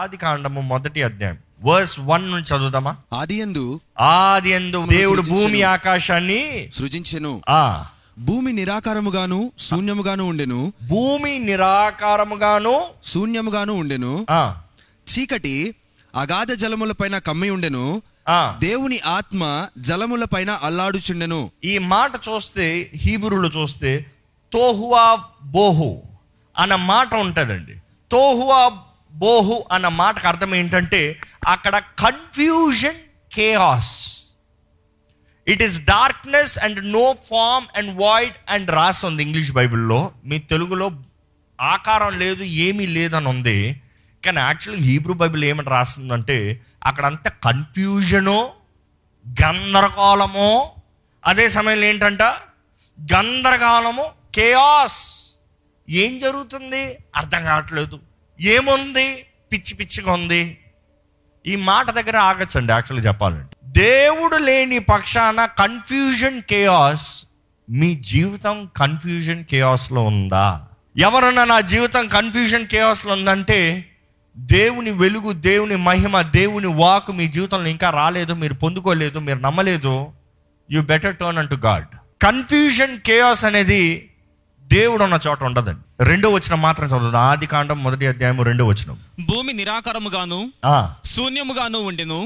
ఆదికాండము మొదటి అధ్యాయం వర్స్ 1 నుంచి చదువుతామా? ఆదియందు దేవుడు భూమి ఆకాశాన్ని సృజించెను. భూమి నిరాకారముగాను శూన్యముగాను ఉండెను. చీకటి అగాధ జలముల పైన కమ్మి ఉండెను. దేవుని ఆత్మ జలముల పైన అల్లాడుచుండెను. ఈ మాట చూస్తే హీబ్రూలో చూస్తే తోహువా బోహు అన్న మాట ఉంటుందండి. తోహువా బోహు అన్న మాటకు అర్థం ఏంటంటే అక్కడ confusion, chaos. It is darkness and no form and void and రాసి ఉంది ఇంగ్లీష్ బైబిల్లో. మీ తెలుగులో ఆకారం లేదు, ఏమీ లేదని ఉంది. కానీ యాక్చువల్లీ హీబ్రూ బైబిల్ ఏమని రాస్తుందంటే అక్కడంతా కన్ఫ్యూజను, గందరగోళము, అదే సమయంలో ఏంటంట గందరగోళము, కేఆస్. ఏం జరుగుతుంది అర్థం కావట్లేదు, ఏముంది, పిచ్చి పిచ్చిగా ఉంది. ఈ మాట దగ్గర ఆగచ్చండి. యాక్చువల్గా చెప్పాలంటే దేవుడు లేని పక్షాన కన్ఫ్యూజన్, కేయాస్. మీ జీవితం కన్ఫ్యూజన్ కేయాస్లో ఉందా? ఎవరన్నా నా జీవితం కన్ఫ్యూజన్ కేయాస్లో ఉందంటే దేవుని వెలుగు, దేవుని మహిమ, దేవుని వాక్ మీ జీవితంలో ఇంకా రాలేదు, మీరు పొందుకోలేదు, మీరు నమ్మలేదు. You better turn unto God. Confusion, chaos అనేది దేవుడు ఉన్న చోట ఉండదండి. 2వ వచనం మాత్రం చదువుతుంది. ఆదికాండం 1వ అధ్యాయం 2వ వచనం. భూమి నిరాకారముగాను శూన్యముగాను ఉండెను.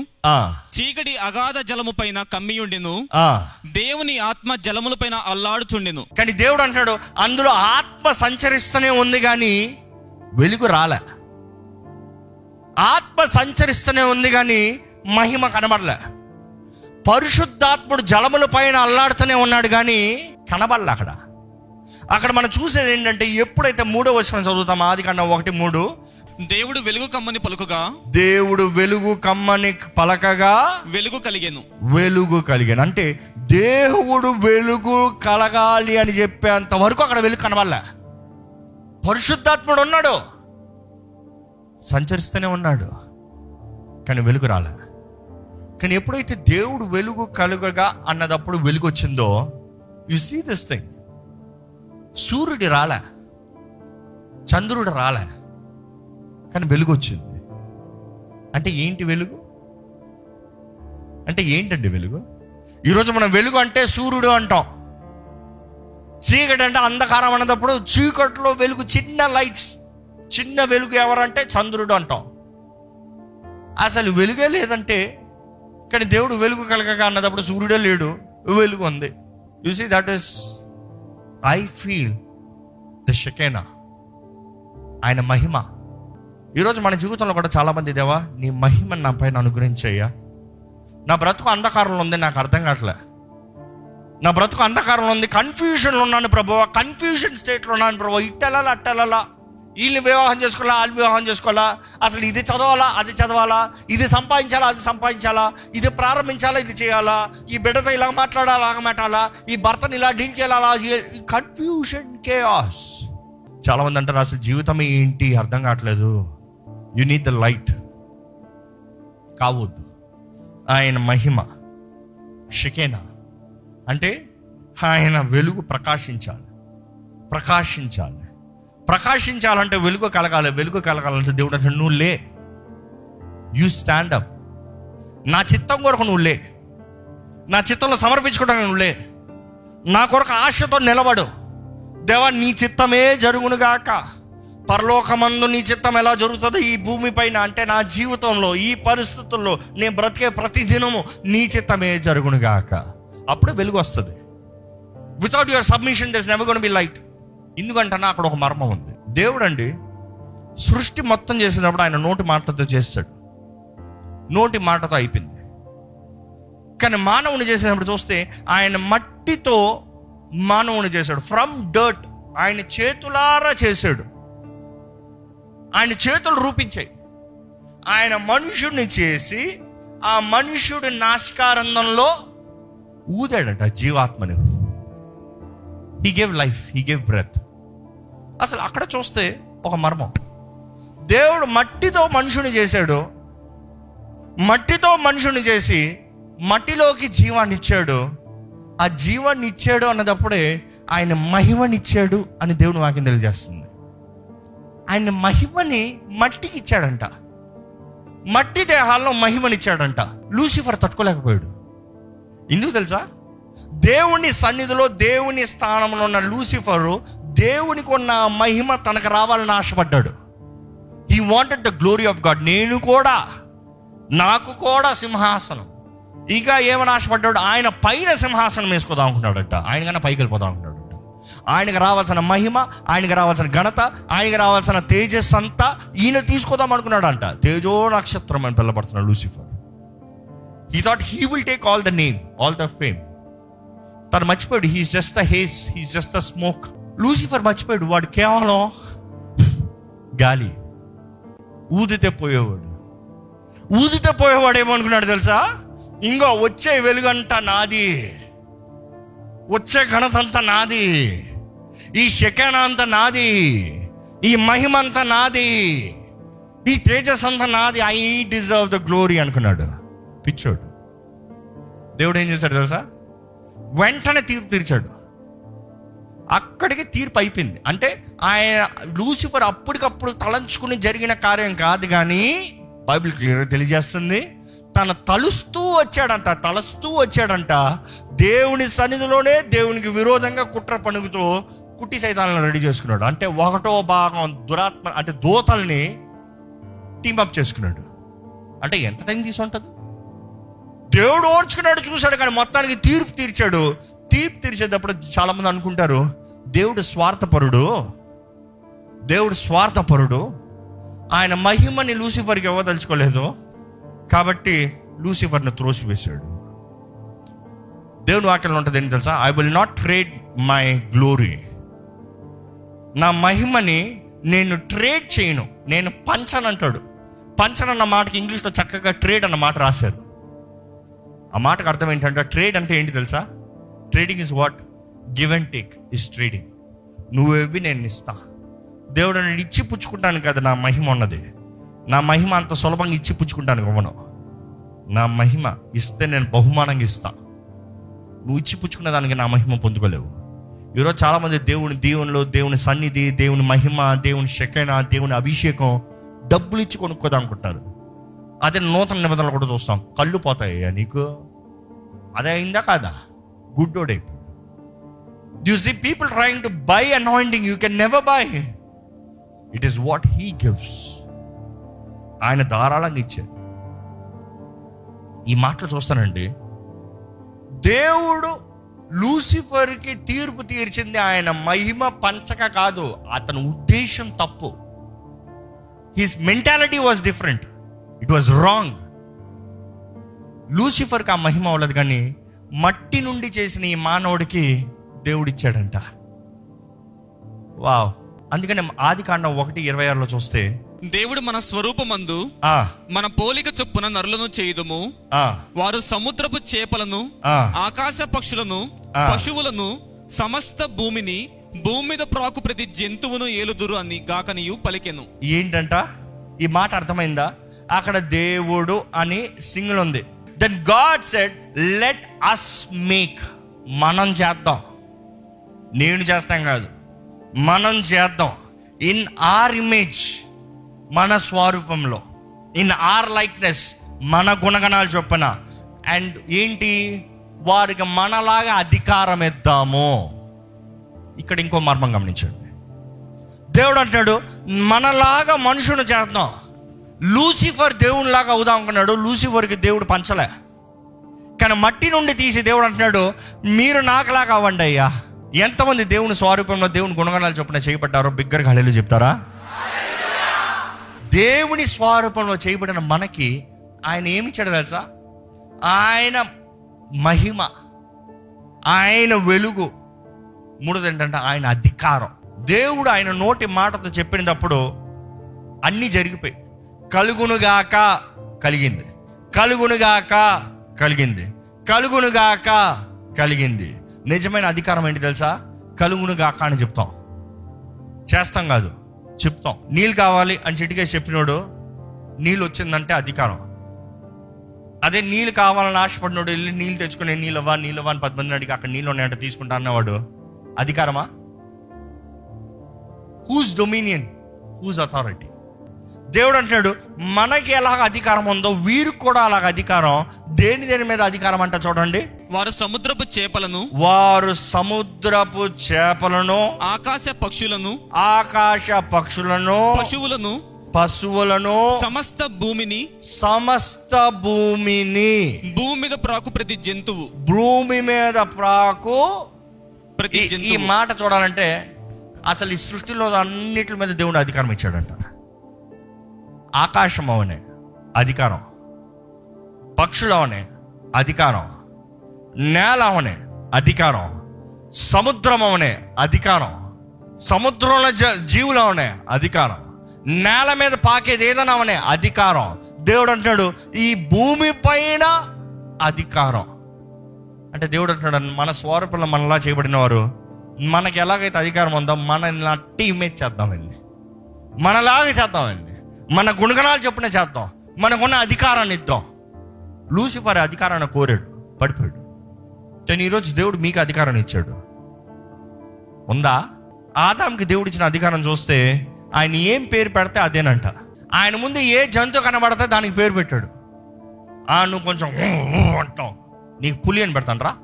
చీకటి అగాధ జలము పైన కమ్మి ఉండెను. దేవుని ఆత్మ జలముల పైన అల్లాడుచుండెను. కానీ దేవుడు అంటాడు అందులో ఆత్మ సంచరిస్తూనే ఉంది, కానీ వెలుగు రాలే. ఆత్మ సంచరిస్తూనే ఉంది, కానీ మహిమ కనబడలే. పరిశుద్ధాత్ముడు జలముల పైన అల్లాడుతూనే ఉన్నాడు, కానీ కనబడలే. అక్కడ మనం చూసేది ఏంటంటే ఎప్పుడైతే 3వ వచనం చదువుతాం, ఆదికాండం 1:3, దేవుడు వెలుగు కమ్మని పలకగా వెలుగు కలిగెను. అంటే దేవుడు వెలుగు కలగాలి అని చెప్పేంత వరకు అక్కడ వెలుగు కనబడలే. పరిశుద్ధాత్ముడు ఉన్నాడు, సంచరిస్తూనే ఉన్నాడు, కానీ వెలుగు రాలే. కానీ ఎప్పుడైతే దేవుడు వెలుగు కలుగగా అన్నదప్పుడు వెలుగు వచ్చిందో, యు సీ దిస్ థింగ్. సూర్యుడు రాలే, చంద్రుడు రాలే, కానీ వెలుగు వచ్చింది. అంటే ఏంటి వెలుగు? అంటే ఏంటండి వెలుగు? ఈరోజు మనం వెలుగు అంటే సూర్యుడు అంటాం. చీకటి అంటే అంధకారం అన్నప్పుడు చీకట్లో వెలుగు, చిన్న లైట్స్, చిన్న వెలుగు ఎవరంటే చంద్రుడు అంటాం. అసలు వెలుగే లేదంటే. కానీ దేవుడు వెలుగు కలగగా అన్నప్పుడు సూర్యుడే లేడు, వెలుగు ఉంది. You see that is I feel the Shekinah, ఆయన మహిమ. ఈరోజు మన జీవితంలో కూడా చాలామంది, దేవా నీ మహిమను నా పైన అనుగ్రహించయ్యా, నా బ్రతుకు అంధకారంలో ఉంది, నాకు అర్థం కావట్లే, నా బ్రతుకు అంధకారంలో ఉంది, కన్ఫ్యూజన్లో ఉన్నాను ప్రభువా, కన్ఫ్యూజన్ స్టేట్లో ఉన్నాను ప్రభువా, ఇట్టెలాలా అట్టెలాలా, వీళ్ళు వివాహం చేసుకోవాలా, వాళ్ళు వివాహం చేసుకోవాలా, అసలు ఇది చదవాలా, అది చదవాలా, ఇది సంపాదించాలా, అది సంపాదించాలా, ఇది ప్రారంభించాలా, ఇది చేయాలా, ఈ బిడ్డతో ఇలా మాట్లాడాలా, అలా మాట్లాడాలా, ఈ భర్తను ఇలా డీల్ చేయాలా, కన్ఫ్యూషన్, కేయాస్. చాలామంది అంటారు అసలు జీవితం ఏంటి అర్థం కావట్లేదు. You need the light. కావద్దు, ఆయన మహిమ, షెకీనా అంటే ఆయన వెలుగు ప్రకాశించాలి. ప్రకాశించాలంటే వెలుగు కలగాలి. వెలుగు కలగాలంటే దేవుడు అంటే నువ్వు లే, యూ స్టాండ్ అప్. నా చిత్తం కొరకు నువ్వు లే, నా చిత్తంలో సమర్పించుకోవడానికి నువ్వు లే, నా కొరకు ఆశతో నిలబడు. దేవా నీ చిత్తమే జరుగునుగాక, పరలోకమందు నీ చిత్తం ఎలా జరుగుతుందో ఈ భూమి పైన, అంటే నా జీవితంలో, ఈ పరిస్థితుల్లో, నేను బ్రతికే ప్రతి దినము నీ చిత్తమే జరుగునుగాక. అప్పుడు వెలుగు వస్తుంది. Without your submission there is never gonna be light. ఎందుకంటన్నా అక్కడ ఒక మర్మం ఉంది. దేవుడు అండి సృష్టి మొత్తం చేసినప్పుడు ఆయన నోటి మాటతో చేస్తాడు, నోటి మాటతో అయిపోయింది. కానీ మానవుని చేసినప్పుడు చూస్తే ఆయన మట్టితో మానవుని చేశాడు. ఫ్రమ్ డర్ట్ ఆయన చేతులారా చేశాడు. ఆయన చేతులు రూపించాయి. ఆయన మనుషుడిని చేసి ఆ మనుషుడి నాసికారంధంలో ఊదాడట జీవాత్మని. He gave life, he gave breath. అసలు అక్కడ చూస్తే ఒక మర్మం. దేవుడు మట్టితో మనుషుని చేశాడు, మట్టితో మనుషుని చేసి మట్టిలోకి జీవాన్ని ఇచ్చాడు. ఆ జీవాన్ని ఇచ్చాడు అన్నదప్పుడే ఆయన మహిమనిచ్చాడు అని దేవుడు వాక్యం తెలియజేస్తుంది. ఆయన మహిమని మట్టికి ఇచ్చాడంట. మట్టి దేహాల్లో మహిమనిచ్చాడంట. లూసిఫర్ తట్టుకోలేకపోయాడు. ఎందుకు తెలుసా? దేవుని సన్నిధిలో, దేవుని స్థానంలో ఉన్న లూసిఫరు దేవునికి ఉన్న మహిమ తనకు రావాలని ఆశపడ్డాడు. He wanted the glory of God. నేను కూడా, నాకు కూడా సింహాసనం. ఇంకా ఏమని ఆశపడ్డాడు? ఆయన పైన సింహాసనం వేసుకోదాం అనుకున్నాడట. ఆయన కన్నా పైకి వెళ్ళిపోదాం అనుకున్నాడు. ఆయనకు రావాల్సిన మహిమ, ఆయనకు రావాల్సిన ఘనత, ఆయనకు రావాల్సిన తేజస్ అంతా ఈయన తీసుకోదాం అనుకున్నాడు అంట. తేజో నక్షత్రం అని పిల్లబడుతున్నాడు Lucifer. He thought he will take all the name, all the fame. తను మర్చిపోయాడు. He's just the haze, he's just the smoke. Lucifer మర్చిపోయాడు, వాడు కేవలం గాలి, ఊదితే పోయేవాడు. ఊదితే పోయేవాడు ఏమనుకున్నాడు తెలుసా? ఇంకో వచ్చే వెలుగంతా నాది, వచ్చే ఘనత అంతా నాది, ఈ శకన అంతా నాది, ఈ మహిమ అంతా నాది, ఈ తేజస్ అంతా నాది, ఐ డిజర్వ్ ద గ్లోరీ అనుకున్నాడు పిచ్చోడు. దేవుడు ఏం చేశాడు తెలుసా? వెంటనే తీర్పు తీర్చాడు. అక్కడికి తీర్పు అయిపోయింది. అంటే ఆయన లూసిఫర్ అప్పటికప్పుడు తలంచుకుని జరిగిన కార్యం కాదు, కానీ బైబిల్ క్లియర్గా తెలియజేస్తుంది తను తలుస్తూ వచ్చాడంట. దేవుని సన్నిధిలోనే దేవునికి విరోధంగా కుట్ర పనుగుతూ కుట్టి సైతాలను రెడీ చేసుకున్నాడు. అంటే ఒకటో భాగం దురాత్మ, అంటే దోతల్ని టీమప్ చేసుకున్నాడు. అంటే ఎంత టైం తీసుకుంటుంది? దేవుడు ఓర్చుకున్నాడు, చూశాడు, కానీ మొత్తానికి తీర్పు తీర్చాడు. తీర్పు తీర్చేటప్పుడు చాలామంది అనుకుంటారు దేవుడు స్వార్థపరుడు, ఆయన మహిమని లూసిఫర్కి ఇవ్వదలుచుకోలేదు కాబట్టి లూసిఫర్ని త్రోసివేశాడు. దేవుని వాక్యంలో ఉంటుంది ఏంటి తెలుసా? I will not trade my glory. నా మహిమని నేను ట్రేడ్ చేయను, నేను పంచనంటాడు. పంచనన్న మాటకి ఇంగ్లీష్లో చక్కగా ట్రేడ్ అన్న మాట రాశారు. ఆ మాటకు అర్థం ఏంటంటే, ట్రేడ్ అంటే ఏంటి తెలుసా? Trading is what? Give and take is trading. నువ్వేవి నేను ఇస్తా. దేవుడు నేను ఇచ్చి పుచ్చుకుంటాను కదా నా మహిమ ఉన్నది. నా మహిమ అంత సులభంగా ఇచ్చి పుచ్చుకుంటాను ఇవ్వను. నా మహిమ ఇస్తే నేను బహుమానంగా ఇస్తా. నువ్వు ఇచ్చి పుచ్చుకున్న దానికి నా మహిమ పొందుకోలేవు. ఈరోజు చాలామంది దేవుని దీవెనలో, దేవుని సన్నిధి, దేవుని మహిమ, దేవుని శకైనా, దేవుని అభిషేకం డబ్బులు ఇచ్చి కొనుక్కోదనుకుంటారు. అదే నూతన నిబంధనలు కూడా చూస్తాం. కళ్ళు పోతాయి నీకు, అదే అయిందా కాదా? గుడ్డోడే. You see people trying to buy anointing you can never buy. It is what he gives. ఆయన ధారాళంగా ఇచ్చారు. ఈ మాటలు చూస్తానండి, దేవుడు లూసిఫర్కి తీర్పు తీర్చింది ఆయన మహిమ పంచక కాదు. అతని ఉద్దేశం తప్పు. His mentality was different. It was wrong. లూసిఫర్కి ఆ మహిమ అవ్వలేదు, కానీ మట్టి నుండి చేసిన ఈ మానవుడికి దేవుడిచ్చాడంట. వావ్. అందుకని ఆదికాండం 1:26 చూస్తే, దేవుడు మన స్వరూపమందు మన పోలిక చొప్పున నరులను చేయుదుము, వారు సముద్రపు చేపలను, ఆకాశ పక్షులను, పశువులను, సమస్త భూమిని, భూమి మీద ప్రాకు ప్రతి జంతువును ఏలుదురు అని గాకనియు పలికెను. ఏంటంట ఈ మాట? అర్థమైందా? అక్కడ దేవుడు అని సింగిల్ ఉంది. Then God said, let us make. మనం చేద్దాం. నేను చేస్తాం కాదు, మనం చేద్దాం. In our image, మన స్వరూపంలో, in our likeness, మన గుణగణాలు చొప్పున. అండ్ ఏంటి? వారికి మనలాగా అధికారం ఇద్దాము. ఇక్కడ ఇంకో మర్మం గమనించండి. దేవుడు అంటాడు మనలాగా మనుషుని చేద్దాం. లూసిఫర్ దేవునిలాగా అవుదాం అనుకున్నాడు. లూసిఫర్కి దేవుడు పంచలే, కానీ మట్టి నుండి తీసి దేవుడు అంటున్నాడు మీరు నాకులాగా అవ్వండి అయ్యా. ఎంతమంది దేవుని స్వరూపంలో, దేవుని గుణగణాలు చొప్పున చేయబడ్డారో బిగ్గరగా హల్లెలూయా చెప్తారా? దేవుని స్వరూపంలో చేయబడిన మనకి ఆయన ఏమి ఇచ్చాడు తెలుసా? ఆయన మహిమ, ఆయన వెలుగు, మూడోది ఏంటంటే ఆయన అధికారం. దేవుడు ఆయన నోటి మాటతో చెప్పినప్పుడు అన్నీ జరిగిపోయి, కలుగునుగాక కలిగింది, కలుగునుగాక కలిగింది, కలుగునుగాక కలిగింది. నిజమైన అధికారం ఏంటి తెలుసా? కలుగునుగాక అని చెప్తాం, చేస్తాం కాదు, చెప్తాం. నీళ్ళు కావాలి అని చెట్టుగా చెప్పినోడు నీళ్ళు వచ్చిందంటే అధికారం. అదే నీళ్ళు కావాలని ఆశపడినోడు వెళ్ళి నీళ్ళు తెచ్చుకునే, నీళ్ళవ్వా అని 10 మందిని అడిగి అక్కడ నీళ్ళు ఉన్నాయంటే తీసుకుంటా అన్నవాడు అధికారమా? Whose dominion, whose authority? దేవుడు అంటున్నాడు, మనకి ఎలాగ అధికారం ఉందో వీరికి కూడా అలాగ అధికారం. దేని మీద అధికారం అంట చూడండి. వారు సముద్రపు చేపలను ఆకాశ పక్షులను పశువులను సమస్త భూమిని భూమి మీద ప్రాకు ప్రతి జంతువు ఈ మాట చూడాలంటే అసలు ఈ సృష్టిలో అన్నిటి మీద దేవుడు అధికారం ఇచ్చాడంట. ఆకాశం అవనే అధికారం, పక్షులు అవనే అధికారం, నేల అవనే అధికారం, సముద్రం అవనే అధికారం, సముద్రంలో జీవులు అవనే అధికారం, నేల మీద పాకేది ఏదైనా అవనే అధికారం. దేవుడు అంటున్నాడు ఈ భూమి పైన అధికారం. అంటే దేవుడు అంటున్నాడు మన స్వరూపంలో మనలా చేయబడిన వారు మనకు ఎలాగైతే అధికారం ఉందో మనల్ని అట్టి ఇమేజ్ చేద్దామండి, మనలాగే చేద్దామండి, మన గుణగణాలు చెప్పునే చేద్దాం, మనకున్న అధికారాన్ని ఇద్దాం. లూసిఫర్ అధికారాన్ని కోరాడు, పడిపోయాడు. కానీ ఈరోజు దేవుడు మీకు అధికారాన్ని ఇచ్చాడు, ఉందా? ఆదాంకి దేవుడు ఇచ్చిన అధికారం చూస్తే ఆయన ఏం పేరు పెడితే అదేనంట. ఆయన ముందు ఏ జంతువు కనబడితే దానికి పేరు పెట్టాడు. నువ్వు కొంచెం అంటావు, నీకు పులి అని పెడతాను రా.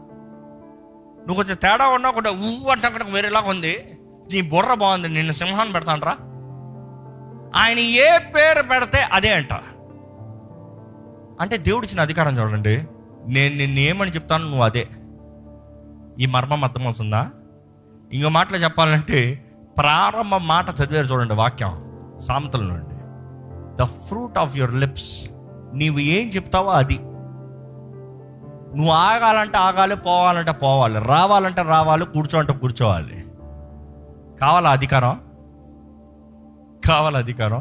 నువ్వు కొంచెం తేడా ఉన్నా కూడా అంటాం కనుక వేరేలాగా ఉంది, నీ బుర్ర బాగుంది, నిన్ను సింహాన్ని పెడతాను రా. ఆయన ఏ పేరు పెడితే అదే అంట. అంటే దేవుడు ఇచ్చిన అధికారం చూడండి. నేను నిన్నేమని చెప్తాను నువ్వు అదే. ఈ మర్మం అర్థమవుతుందా? ఇంకో మాటలో చెప్పాలంటే ప్రారంభ మాట చదివారు చూడండి, వాక్యం సామెతల నుండి, the fruit of your lips. నీవు ఏం చెప్తావో అది. నువ్వు ఆగాలంటే ఆగాలి, పోవాలంటే పోవాలి, రావాలంటే రావాలి, కూర్చోంటే కూర్చోవాలి. కావాలా అధికారం? కావాలా అధికారం?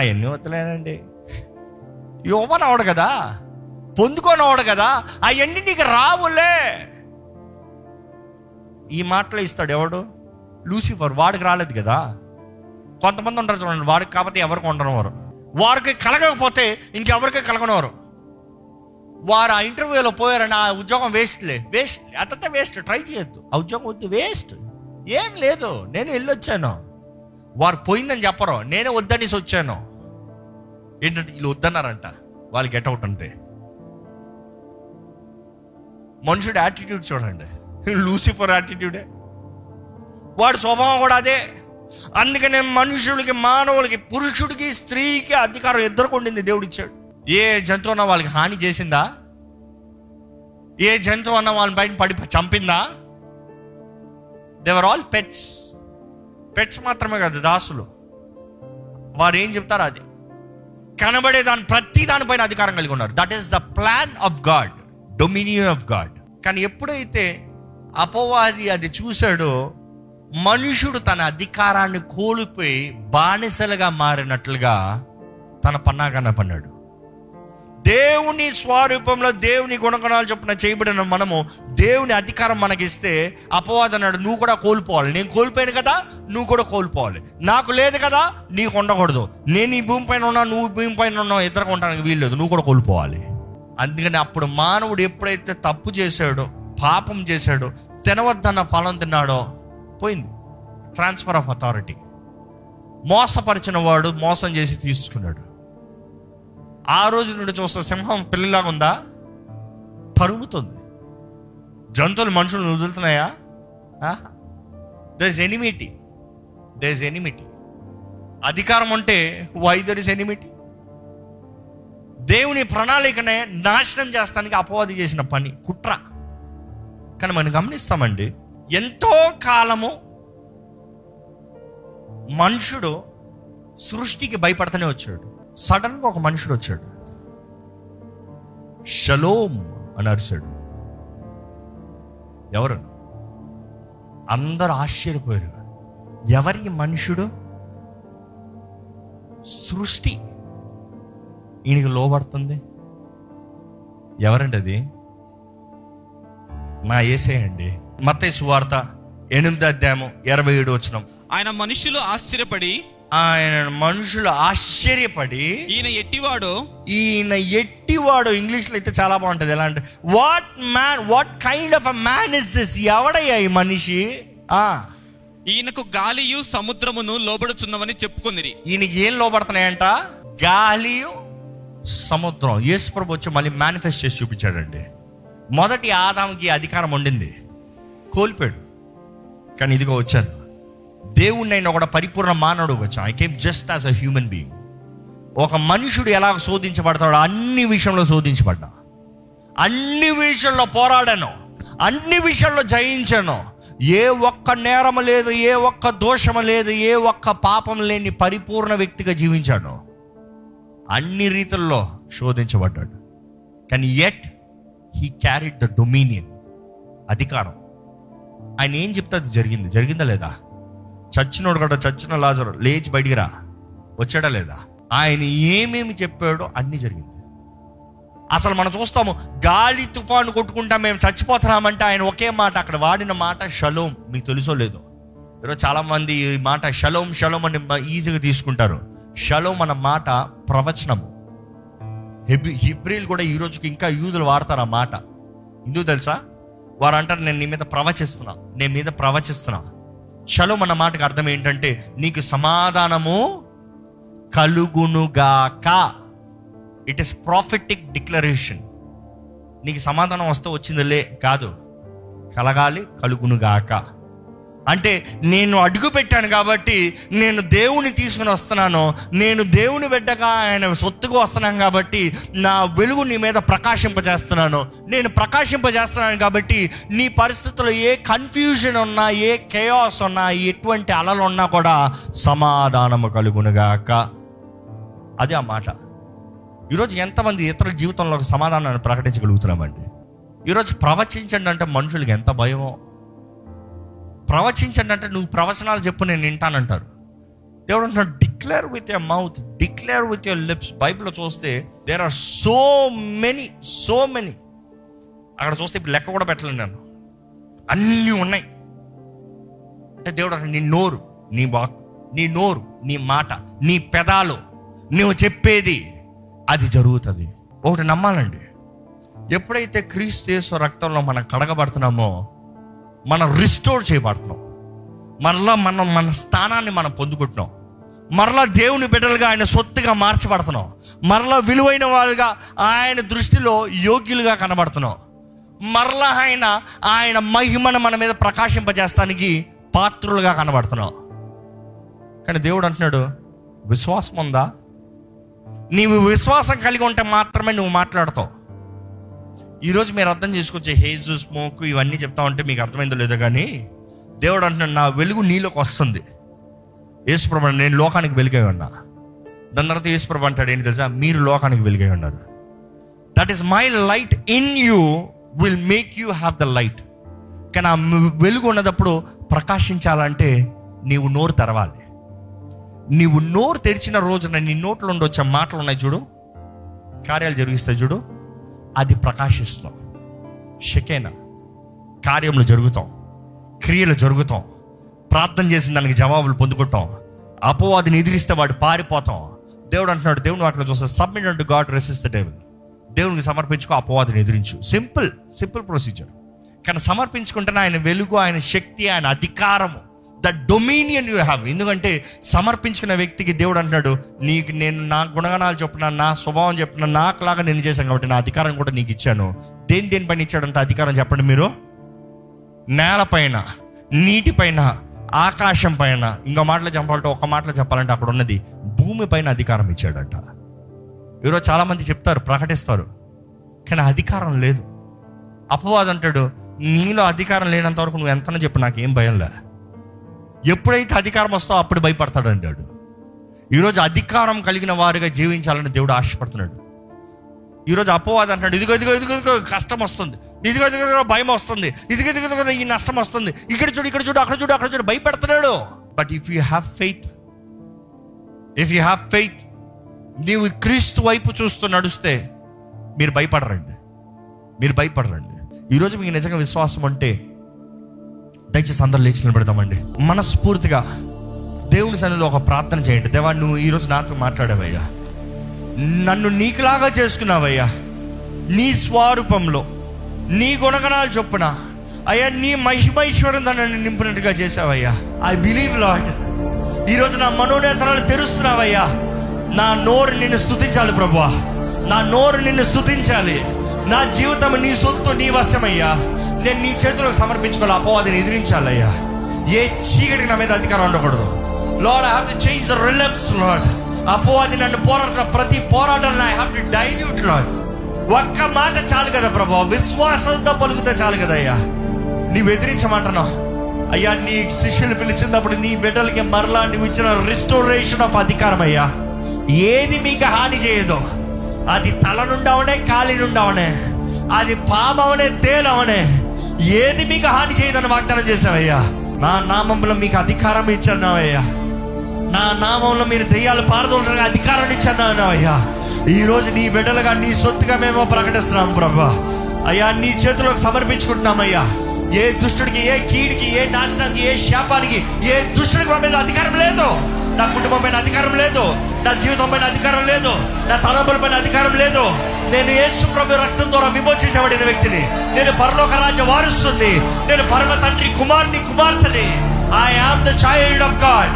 అవన్నీ వద్దలేనండి. ఇవ్వనవడు కదా, పొందుకోనవడు కదా, అవన్నీ నీకు రావులే. ఈ మాటలో ఇస్తాడు ఎవడు? లూసిఫర్. వాడికి రాలేదు కదా. కొంతమంది ఉంటారు చూడండి, వాడికి కాకపోతే ఎవరికి ఉండనివారు, వారికి కలగకపోతే ఇంకెవరికి కలగనివారు. వారు ఆ ఇంటర్వ్యూలో పోయారని ఆ ఉద్యోగం వేస్ట్లే, అంత వేస్ట్, ట్రై చేయొద్దు, ఆ ఉద్యోగం వద్దు, వేస్ట్, ఏం లేదు, నేను వెళ్ళొచ్చాను. వారు పోయిందని చెప్పరు, నేనే వద్దనేసి వచ్చాను. ఏంటంటే వీళ్ళు వద్దన్నారంట, వాళ్ళు గెట్అవుట్. అంటే మనుషుడు యాటిట్యూడ్ చూడండి, లూసిఫర్ యాటిట్యూడే, వాడి స్వభావం కూడా అదే. అందుకనే మనుషులకి, మానవులకి, పురుషుడికి, స్త్రీకి అధికారం ఎదుర్కొండింది దేవుడిచ్చాడు. ఏ జంతువు అన్నా వాళ్ళకి హాని చేసిందా? ఏ జంతువు అన్నా వాళ్ళని బయట పడి చంపిందా? దేవర్ ఆల్ పెట్స్ మాత్రమే కాదు, దాసులు. వారు ఏం చెప్తారు అది. కనబడే దాని ప్రతి దానిపైన అధికారం కలిగి ఉన్నారు. That is the plan of God, dominion of God. కానీ ఎప్పుడైతే అపవాది అది చూశాడో, మనుషుడు తన అధికారాన్ని కోల్పోయి బానిసలుగా మారినట్లుగా తన పన్నాగాన పన్నాడు. దేవుని స్వరూపంలో, దేవుని గుణగణాలు చొప్పున చేయబడిన మనము దేవుని అధికారం మనకిస్తే అపవాదం అన్నాడు, నువ్వు కూడా కోల్పోవాలి, నేను కోల్పోయాను కదా, నువ్వు కూడా కోల్పోవాలి, నాకు లేదు కదా, నీకు ఉండకూడదు, నేను ఈ భూమి పైన ఉన్నా, నువ్వు భూమి పైన ఉన్నావు, ఇద్దరు ఉండడానికి వీల్లేదు, నువ్వు కూడా కోల్పోవాలి. అందుకని అప్పుడు మానవుడు ఎప్పుడైతే తప్పు చేశాడో, పాపం చేశాడో, తినవద్దన్న ఫలం తిన్నాడో, పోయింది ట్రాన్స్ఫర్ ఆఫ్ అథారిటీ. మోసపరిచిన వాడు మోసం చేసి తీసుకున్నాడు. ఆ రోజు నుండి చూస్తే సింహం పిల్లలాగా ఉందా? తరుగుతుంది. జంతువులు మనుషులను వదులుతున్నాయా? There is enmity. అధికారం ఉంటే వై దేర్ ఇస్ ఎనిమిటీ? దేవుని ప్రణాళికనే నాశనం చేస్తానికి అపవాది చేసిన పని, కుట్ర. కానీ మనం గమనిస్తామండి, ఎంతో కాలము మనుషుడు సృష్టికి భయపడుతూనే వచ్చాడు. సడన్గా ఒక మనుషుడు వచ్చాడు, షలోం అని అరిశాడు. ఎవరు? అందరూ ఆశ్చర్యపోయారు, ఎవరి మనుషుడు? సృష్టి ఈయనకి లోబడుతుంది. ఎవరండి అది? మా యేసేయండి. మత్తయి సువార్త 8:27. ఆయన మనుషులు ఆశ్చర్యపడి ఈయన ఎట్టివాడో. ఇంగ్లీష్లో అయితే చాలా బాగుంటుంది, ఎలా అంటే what man, what kind of a man is this? ఎవడయ్యా ఈ మనిషి? ఈయనకు గాలియు సముద్రమును లోబడుచున్నవని చెప్పుకుంది. ఈయనకి ఏం లోబడుతున్నాయంట? గాలియు సముద్రం. యేసుప్రభు వచ్చి మళ్ళీ మేనిఫెస్ట్ చేసి చూపించాడండి. మొదటి ఆదాముకి అధికారం ఉండింది, కోల్పోయాడు. కానీ ఇదిగో వచ్చాను దేవుణ్ణి, అయినా ఒక పరిపూర్ణ మానవుడు వచ్చాను. I came just as a human being. ఒక మనుషుడు ఎలా శోధించబడతాడో అన్ని విషయంలో శోధించబడ్డా, అన్ని విషయంలో పోరాడాను, అన్ని విషయాల్లో జయించాను. ఏ ఒక్క నేరము లేదు, ఏ ఒక్క దోషము లేదు, ఏ ఒక్క పాపం లేని పరిపూర్ణ వ్యక్తిగా జీవించాను. అన్ని రీతుల్లో శోధించబడ్డాడు. కానీ yet he carried the dominion, అధికారం. ఆయన ఏం చెప్తే అది జరిగింది. జరిగిందా లేదా? చచ్చినోడు కదా, చచ్చిన లాజరు లేచి బయటికి రా వచ్చాడా లేదా? ఆయన ఏమేమి చెప్పాడో అన్నీ జరిగింది. అసలు మనం చూస్తాము, గాలి తుఫాను కొట్టుకుంటా మేము చచ్చిపోతున్నామంటే ఆయన ఒకే మాట, అక్కడ వాడిన మాట షలోం. మీకు తెలుసో లేదో, ఈరోజు చాలామంది ఈ మాట షలోం షలోం అని ఈజీగా తీసుకుంటారు. షలోం అన్న మాట ప్రవచనము. హిబ్రీలు కూడా ఈరోజుకి ఇంకా యూదులు వాడతారు ఆ మాట. ఎందుకు తెలుసా? వారు అంటారు, నేను నీ మీద ప్రవచిస్తున్నా, నేను మీద ప్రవచిస్తున్నా. షలోం అన్న మాటకు అర్థం ఏంటంటే, నీకు సమాధానము కలుగునుగాక. It is prophetic declaration. నీకు సమాధానం వస్తే వచ్చిందిలే కాదు, కలగాలి, కలుగునుగాక. అంటే నేను అడుగు పెట్టాను కాబట్టి నేను దేవుని తీసుకుని వస్తున్నాను, నేను దేవుని బిడ్డగా ఆయన సొత్తుకు వస్తున్నాను కాబట్టి నా వెలుగు నీ మీద ప్రకాశింపజేస్తున్నాను. నేను ప్రకాశింపజేస్తున్నాను కాబట్టి నీ పరిస్థితుల్లో ఏ కన్ఫ్యూజన్ ఉన్నా, ఏ కేయాస్ ఉన్నా, ఎటువంటి అలలు ఉన్నా కూడా సమాధానము కలుగునుగాక. అదే ఆ మాట. ఈరోజు ఎంతమంది ఇతరుల జీవితంలో ఒక సమాధానాన్ని ప్రకటించగలుగుతున్నామండి? ఈరోజు ప్రవచించండి అంటే మనుషులకు ఎంత భయమో. ప్రవచించండి అంటే నువ్వు ప్రవచనాలు చెప్పు, నేను వింటానంటారు. దేవుడు అంటున్నాడు, declare with your mouth, declare with your lips. బైబిల్లో చూస్తే దేర్ ఆర్ సో మెనీ. అక్కడ చూస్తే ఇప్పుడు లెక్క కూడా పెట్టలేను నేను, అన్నీ ఉన్నాయి. అంటే దేవుడు అంటాడు, నీ నోరు, నీ వాక్కు, నీ నోరు, నీ మాట, నీ పెదాలు, నువ్వు చెప్పేది అది జరుగుతుంది. ఒకటి నమ్మాలండి, ఎప్పుడైతే క్రీస్తు యేసు రక్తంలో మనం కడగబడుతున్నామో, మనం రిస్టోర్ చేయబడుతున్నాం. మరలా మనం మన స్థానాన్ని మనం పొందుకుంటున్నాం. మరలా దేవుని బిడ్డలుగా ఆయన సొత్తుగా మార్చబడుతున్నాం. మరలా విలువైన వారుగా ఆయన దృష్టిలో యోగ్యులుగా కనబడుతున్నాం. మరలా ఆయన మహిమను మన మీద ప్రకాశింపజేస్తానికి పాత్రులుగా కనబడుతున్నాం. కానీ దేవుడు అంటున్నాడు, విశ్వాసం ఉందా? నీవు విశ్వాసం కలిగి ఉంటే మాత్రమే నువ్వు మాట్లాడతావు. ఈరోజు మీరు అర్థం చేసుకోవచ్చు, హేజు స్మోక్ ఇవన్నీ చెప్తా ఉంటే మీకు అర్థమైందో లేదో, కానీ దేవుడు అంటున్నాడు, నా వెలుగు నీలోకి వస్తుంది. యేసుప్రభు, నేను లోకానికి వెలుగై ఉన్నా. దాని తర్వాత యేసుప్రభు అంటాడు ఏంటి తెలుసా? మీరు లోకానికి వెలుగై ఉన్నారు. That is my light in you will make you have the light. కానీ ఆ వెలుగు ఉన్నప్పుడు ప్రకాశించాలంటే నీవు నోరు తెరవాలి. నీవు నోరు తెరిచిన రోజున నీ నోట్లో నుండి వచ్చే మాటలు ఉన్నాయి చూడు, కార్యాలు జరిగిస్తాయి చూడు, అది ప్రకాశిస్తాం. షకేనా కార్యములు జరుగుతాం, క్రియలు జరుగుతాం, ప్రార్థన చేసిన దానికి జవాబులు పొందుకుంటాం, అపవాదిని ఎదిరిస్తే వాడు పారిపోతాం. దేవుడు అంటున్నాడు, దేవుని వాటిలో చూస్తే సబ్మిట్ అంటూ గాడ్, రెసిస్ట్ ద డెవిల్. దేవునికి సమర్పించుకో, అపవాదిని ఎదిరించు. Simple procedure. కానీ సమర్పించుకుంటేనే ఆయన వెలుగు, ఆయన శక్తి, ఆయన అధికారము, ద డొమినియన్ యూ హ్యావ్. ఎందుకంటే సమర్పించుకున్న వ్యక్తికి దేవుడు అంటున్నాడు, నీకు నేను నా గుణగణాలు చెప్పినా, నా స్వభావం చెప్పినా, నాకులాగా నేను చేశాను కాబట్టి నా అధికారం కూడా నీకు ఇచ్చాను. దేని పైన ఇచ్చాడంటే అధికారం చెప్పండి మీరు? నేలపైన, నీటిపైన, ఆకాశం పైన. ఇంకో మాటలో చెప్పాలంటే, ఒక మాటలో చెప్పాలంటే అక్కడ ఉన్నది భూమి పైన అధికారం ఇచ్చాడంట. ఈరోజు చాలామంది చెప్తారు, ప్రకటిస్తారు, కానీ అధికారం లేదు. అపవాది అంటాడు, నీలో అధికారం లేనంత వరకు నువ్వు ఎంతనో చెప్పు, నాకేం భయం లే. ఎప్పుడైతే అధికారం వస్తో అప్పుడు భయపడతాడు అంటాడు. ఈరోజు అధికారం కలిగిన వారిగా జీవించాలని దేవుడు ఆశపడుతున్నాడు. ఈరోజు అపవాది అంటున్నాడు, ఇదిగో కష్టం వస్తుంది, ఇదిగో భయం వస్తుంది, ఇదిగో ఈ నష్టం వస్తుంది, ఇక్కడ చూడు అక్కడ చూడు భయపెడుతున్నాడు. But if you have faith, నీవు క్రీస్తు వైపు చూస్తూ నడుస్తే మీరు భయపడరండి. ఈరోజు మీకు నిజంగా విశ్వాసం అంటే, దయచేసి అందరూ లేచి నిలబడతామండి. మనస్ఫూర్తిగా దేవుని సన్నిధిలో ఒక ప్రార్థన చేయండి. దేవా, నువ్వు ఈరోజు నాతో మాట్లాడావయ్యా, నన్ను నీకులాగా చేసుకున్నావయ్యా, నీ స్వరూపంలో, నీ గుణగణాలు చొప్పున అయ్యా, నీ మహిమైశ్వరం నన్ను నింపినట్టుగా చేసావయ్యా. I believe Lord. ఈరోజు నా మనోనేత్రాలు తెరుస్తున్నావయ్యా. నా నోరు నిన్ను స్తుతించాలి ప్రభువా, నా నోరు నిన్ను స్తుతించాలి. నా జీవితం నీ సొత్తు, నీ వశమయ్యా. నేను నీ చేతులకు సమర్పించుకోవాలి. అపవాదిని ఎదిరించాలయ్యా. ఏ చీకటికి నా మీద అధికారం ఉండకూడదు. Lord, I have to change the relapse Lord. అపవాది నన్ను పోరాడుతున్న ప్రతి పోరాటాన్ని I have to dilute Lord. ఒక్క మాట చాలు కదా ప్రభువా, విశ్వాసంతో పలుకుతే చాలు కదయ్యా. నీవు ఎదిరించమంటున్నావు అయ్యా. నీ శిష్యులు పిలిచినప్పుడు నీ బిడ్డలకి మరలా నువ్వు ఇచ్చిన రిస్టోరేషన్ ఆఫ్ అధికారం అయ్యా. ఏది మీకు హాని చేయదు, అది తల నుండవనే, కాలి నుండవనే, అది పామవనే, తేలవనే, ఏది మీకు హాని చేయదని వాగ్దానం చేశావయ్యా. నా నామంలో మీకు అధికారం ఇచ్చానవయ్యా. నా నామంలో మీరు దెయ్యాలు పారదోలడానికి అధికారం ఇచ్చానవయ్యా. ఈరోజు నీ బిడ్డలుగా నీ సొత్తుగా మేము ప్రకటిస్తున్నాము ప్రభువా. అయ్యా, నీ చేతులకు సమర్పించుకుంటున్నామయ్యా. ఏ దుష్టుడికి, ఏ కీడికి, ఏ నాశనానికి, ఏ శాపానికి, ఏ దుష్టుడికి మా మీద అధికారం లేదు. నా కుటుంబం పైన అధికారం లేదు, నా జీవితం పైన అధికారం లేదు, నా తలంపుల పైన అధికారం లేదు. నేను యేసు ప్రభు రక్తం ద్వారా విమోచించబడిన వ్యక్తిని, నేను పరలోక రాజ్య వారసుని, నేను పరమ తండ్రి కుమారుని, కుమార్తెని. I am the child of God.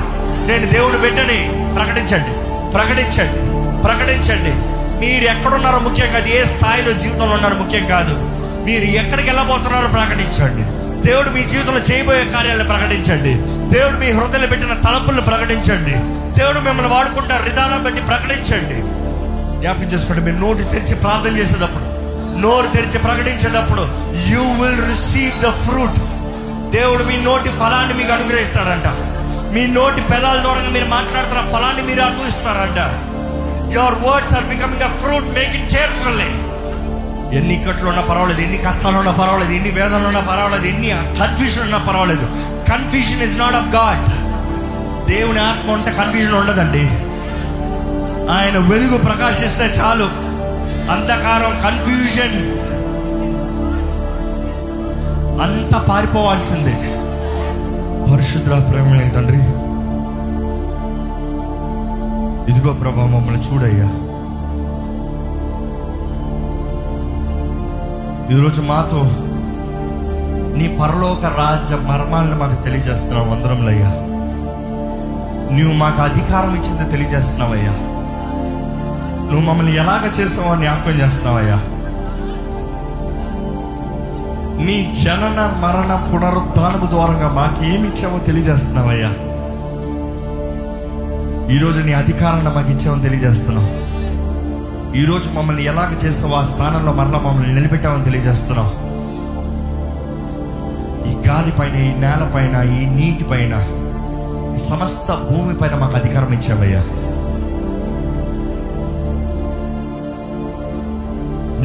నేను దేవుని బిడ్డని. ప్రకటించండి, ప్రకటించండి, ప్రకటించండి. మీరు ఎక్కడున్నారో ముఖ్యం కాదు, ఏ స్థాయిలో జీవితంలో ఉన్నారో ముఖ్యం కాదు, మీరు ఎక్కడికి వెళ్ళబోతున్నారో ప్రకటించండి. దేవుడు మీ జీవితంలో చేయబోయే కార్యాలను ప్రకటించండి. దేవుడు మీ హృదయలు పెట్టిన తలపులను ప్రకటించండి. దేవుడు మిమ్మల్ని వాడుకుంటున్న విధానం బట్టి ప్రకటించండి. జ్ఞాపకం చేసుకోండి, మీరు నోరు తెరిచి ప్రార్థన చేసేటప్పుడు, నోరు తెరిచి ప్రకటించేటప్పుడు, you will receive the fruit. దేవుడు మీ నోటి ఫలాన్ని మీకు అనుగ్రహిస్తాడంట. మీ నోటి పెదాల ద్వారా మీరు మాట్లాడుతున్న ఫలాన్ని మీరు అనుభవిస్తారంట. Your words are becoming a fruit. Make it carefully. ఎన్ని ఇక్కట్లు ఉన్నా పర్వాలేదు, ఎన్ని కష్టాలు ఉన్నా పర్వాలేదు, ఎన్ని వేదనలు ఉన్నా పర్వాలేదు, ఎన్ని కన్ఫ్యూషన్ ఉన్నా పర్వాలేదు. Confusion is not of God. దేవుని ఆత్మ ఉంటే కన్ఫ్యూజన్ ఉండదండి. ఆయన వెలుగు ప్రకాశిస్తే చాలు, అంధకారం, కన్ఫ్యూజన్ అంతా పారిపోవాల్సిందే. పరిశుద్ధ ప్రేమలే తండ్రి, ఇదిగో ప్రభా మమ్మల్ని చూడయ్యా. ఈరోజు మాతో నీ పరలోక రాజ్య మర్మాలను మాకు తెలియజేస్తున్నావు. వందరములయ్యా, నువ్వు మాకు అధికారం ఇచ్చింది తెలియజేస్తున్నావయ్యా. నువ్వు మమ్మల్ని ఎలాగ చేసావో జ్ఞాపకం చేస్తున్నావయ్యా. నీ జనన మరణ పునరుద్ధానము ద్వారంగా మాకేమి ఇచ్చావో తెలియజేస్తున్నావయ్యా. ఈరోజు నీ అధికారాన్ని మాకు ఇచ్చామని తెలియజేస్తున్నావు. ఈరోజు మమ్మల్ని ఎలాగ చేసావు, ఆ స్థానంలో మరలా మమ్మల్ని నిలబెట్టామని తెలియజేస్తున్నావు. ఈ గాలి పైన, ఈ నేల పైన, ఈ నీటి పైన, ఈ సమస్త భూమి పైన మాకు అధికారం ఇచ్చావయ్యా.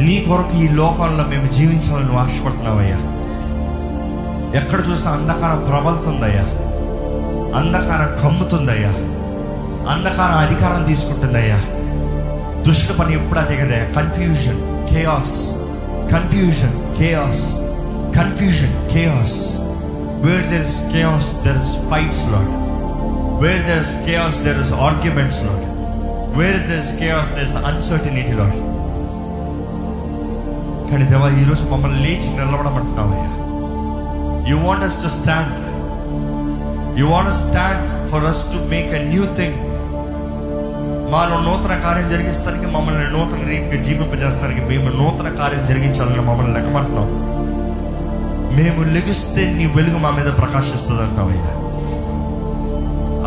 నీ కొరకు ఈ లోకంలో మేము జీవించాలని ఆశపడుతున్నావయ్యా. ఎక్కడ చూసినా అంధకారం ప్రబలుతుందయ్యా, అంధకారం కమ్ముతుందయ్యా, అంధకారం అధికారం తీసుకుంటుందయ్యా. దుష్టుల పని ఎప్పుడు అదే కదా, confusion, chaos, confusion, chaos, confusion, chaos. Where there is chaos there is fights Lord. Where there is chaos there is arguments Lord. Where there is chaos there is uncertainty Lord. కానీ దేవా, ఈరోజు మమ్మల్ని లేచి నిలబడమంటున్నావయ్యా. You want us to stand. You want us to stand for us to make a new thing. మాలో నూతన కార్యం జరిగిస్తానికి, మమ్మల్ని నూతన రీతిగా జీవింపజేస్తానికి, మేము నూతన కార్యం జరిగించాలని మమ్మల్ని లెక్కమంటున్నాం. మేము లెగిస్తే నీ వెలుగు మా మీద ప్రకాశిస్తుంది అంటున్నావయ్యా.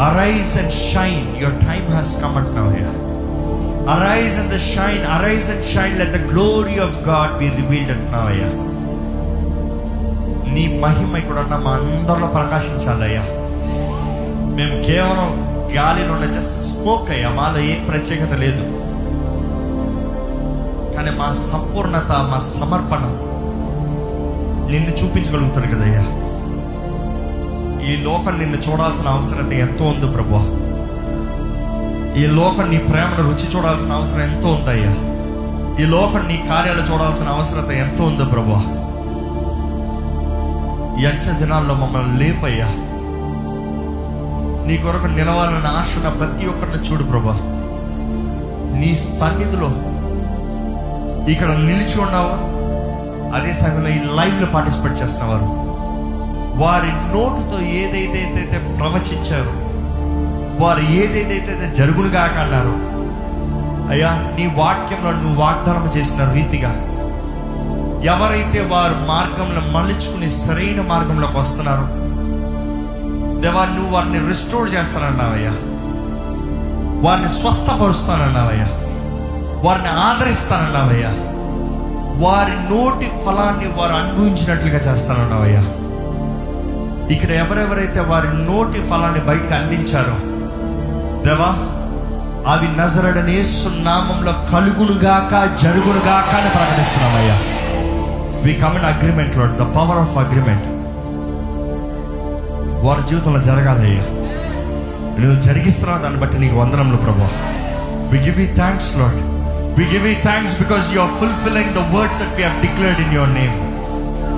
Arise and shine, your time has come అంటున్నావయ్యా. Arise and shine, arise and shine, let the glory of God be revealed అంటున్నావయ్యా. నీ మహిమ కూడా మా అందరిలో ప్రకాశించాలయ్యా. మేము కేవలం గాలిలో ఉన్న జస్ట్ స్మోక్ అయ్యా, మాలో ఏం ప్రత్యేకత లేదు. కానీ మా సంపూర్ణత, మా సమర్పణ నిన్ను చూపించగలుగుతారు కదయ్యా. ఈ లోకం నిన్ను చూడాల్సిన అవసరం ఎంతో ఉంది ప్రభువా. ఈ లోకం నీ ప్రేమను రుచి చూడాల్సిన అవసరం ఎంతో ఉందయ్యా. ఈ లోకం నీ కార్యాలు చూడాల్సిన అవసరం ఎంతో ఉంది ప్రభువా. ఈ అంచె దినాల్లో మమ్మల్ని లేపయ్యా. నీ కొరకు నిలవాలన్న ఆశ ఉన్న ప్రతి ఒక్కరిని చూడు ప్రభా. నీ సన్నిధిలో ఇక్కడ నిలిచి ఉన్నావు, అదే సమయంలో ఈ లైవ్లో పార్టిసిపేట్ చేస్తున్నవారు, వారి నోటుతో ఏదైతే ప్రవచించారు, వారు ఏదైతే జరుగును గాక అన్నారు. అయ్యా, నీ వాక్యంలో నువ్వు వాగ్దానం చేసిన రీతిగా ఎవరైతే వారు మార్గంలో మళ్ళించుకుని సరైన మార్గంలోకి వస్తున్నారు దేవా, నువ్వు వారిని రిస్టోర్ చేస్తానన్నావయ్యా, వారిని స్వస్థపరుస్తానన్నావయ్యా, వారిని ఆదరిస్తానన్నావయ్యా, వారి నోటి ఫలాన్ని వారు అనుభవించినట్లుగా చేస్తానన్నావయ్యా. ఇక్కడ ఎవరెవరైతే వారి నోటి ఫలాన్ని బయటకు అందించారో దేవా, అవి నజరేయుడైన యేసు నామంలో కలుగునుగాక, జరుగునుగాక అని ప్రకటిస్తున్నామయ్యా. We come in agreement Lord, the power of agreement వారి జీవితంలో జరగాలయ్యా. నువ్వు జరిగిస్తున్నావు, దాన్ని బట్టి నీకు వందనములు ప్రభువా. We give you thanks Lord, we give you thanks because you are fulfilling the words that we have declared in your name.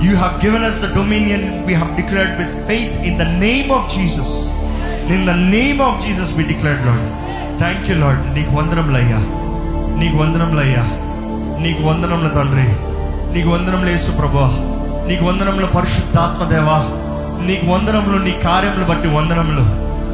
You have given us the dominion we have declared with faith in the name of Jesus. In the name of Jesus we declared, Lord. Thank you, Lord. Neeku vandanamulaya, neeku vandanamulaya, neeku vandanamula Tandri, neeku vandanamula Yesu Prabhu, neeku vandanamula Parishuddhaatma Deva, neeku vandanamulu nee karyamulu batti vandanamulu,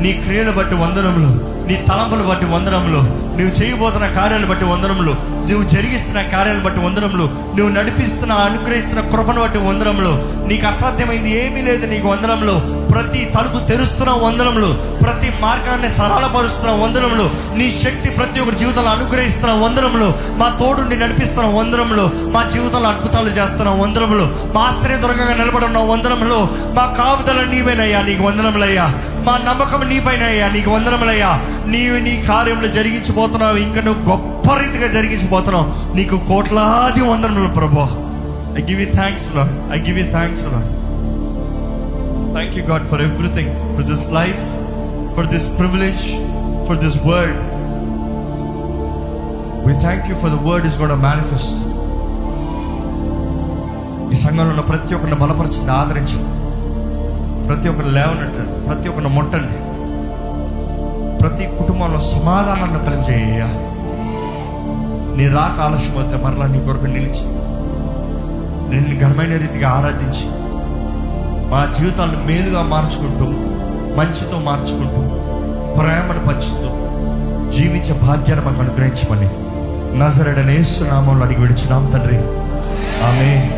నీ క్రియలు బట్టి వందనములు, నీ తలంపులు బట్టి వందనములు, నువ్వు చేయబోతున్న కార్యాలు బట్టి వందనములు, నువ్వు జరిగిస్తున్న కార్యాలు బట్టి వందనములు, నువ్వు నడిపిస్తున్న అనుగ్రహిస్తున్న కృపను బట్టి వందనములు, నీకు అసాధ్యమైంది ఏమీ లేదు నీకు వందనములు, ప్రతి తలుపు తెరుస్తున్న వందనములు, ప్రతి మార్గాన్ని సరళపరుస్తున్న వందనములు, నీ శక్తి ప్రతి ఒక్కరి జీవితంలో అనుగ్రహిస్తున్న వందనములు, మా తోడుని నడిపిస్తున్న వందనములు, మా జీవితంలో అద్భుతాలు చేస్తున్న వందనములు, మా ఆశ్రయదుర్గంగా నిలబడున్న వందనములు, మా కాపుదల నీవేనయ్యా, నీకు వందనములయ్యా, మా నమ్మకం నీపైన అయ్యా, నీకు వందనములయ్యా. నీవు నీ కార్యములు జరిగించిపోతున్నావు, ఇంకా నువ్వు గొప్ప రీతిగా జరిగించిపోతున్నావు, నీకు కోట్లాది వందనములు ప్రభు. I give you thanks Lord, I give you thanks Lord. Thank you God for everything, for this life, for this privilege, for this word. We thank you for the word is going to manifest. ఈ సంఘంలో ఉన్న ప్రతి ఒక్కరిని బలపరచండి, ఆదరించండి, ప్రతి ఒక్కరిని లేవనెత్తండి, ప్రతి ఒక్కరిని ముట్టండి, ప్రతి కుటుంబంలో సమాధానాన్ని కలిగించేయ్యా. నీ రాక ఆలస్యం అయితే మరలా నీ కొరకు నిలిచి నిన్ను ఘనమైన రీతిగా ఆరాధించి మా జీవితాలను మేలుగా మార్చుకుంటూ, మంచితో మార్చుకుంటూ, ప్రేమను పంచుతూ జీవించే భాగ్యాన్ని మాకు అనుగ్రహించమని నజరేయుడైన యేసు నామములో అడిగి విడుచున్నాము తండ్రి. ఆమేన్.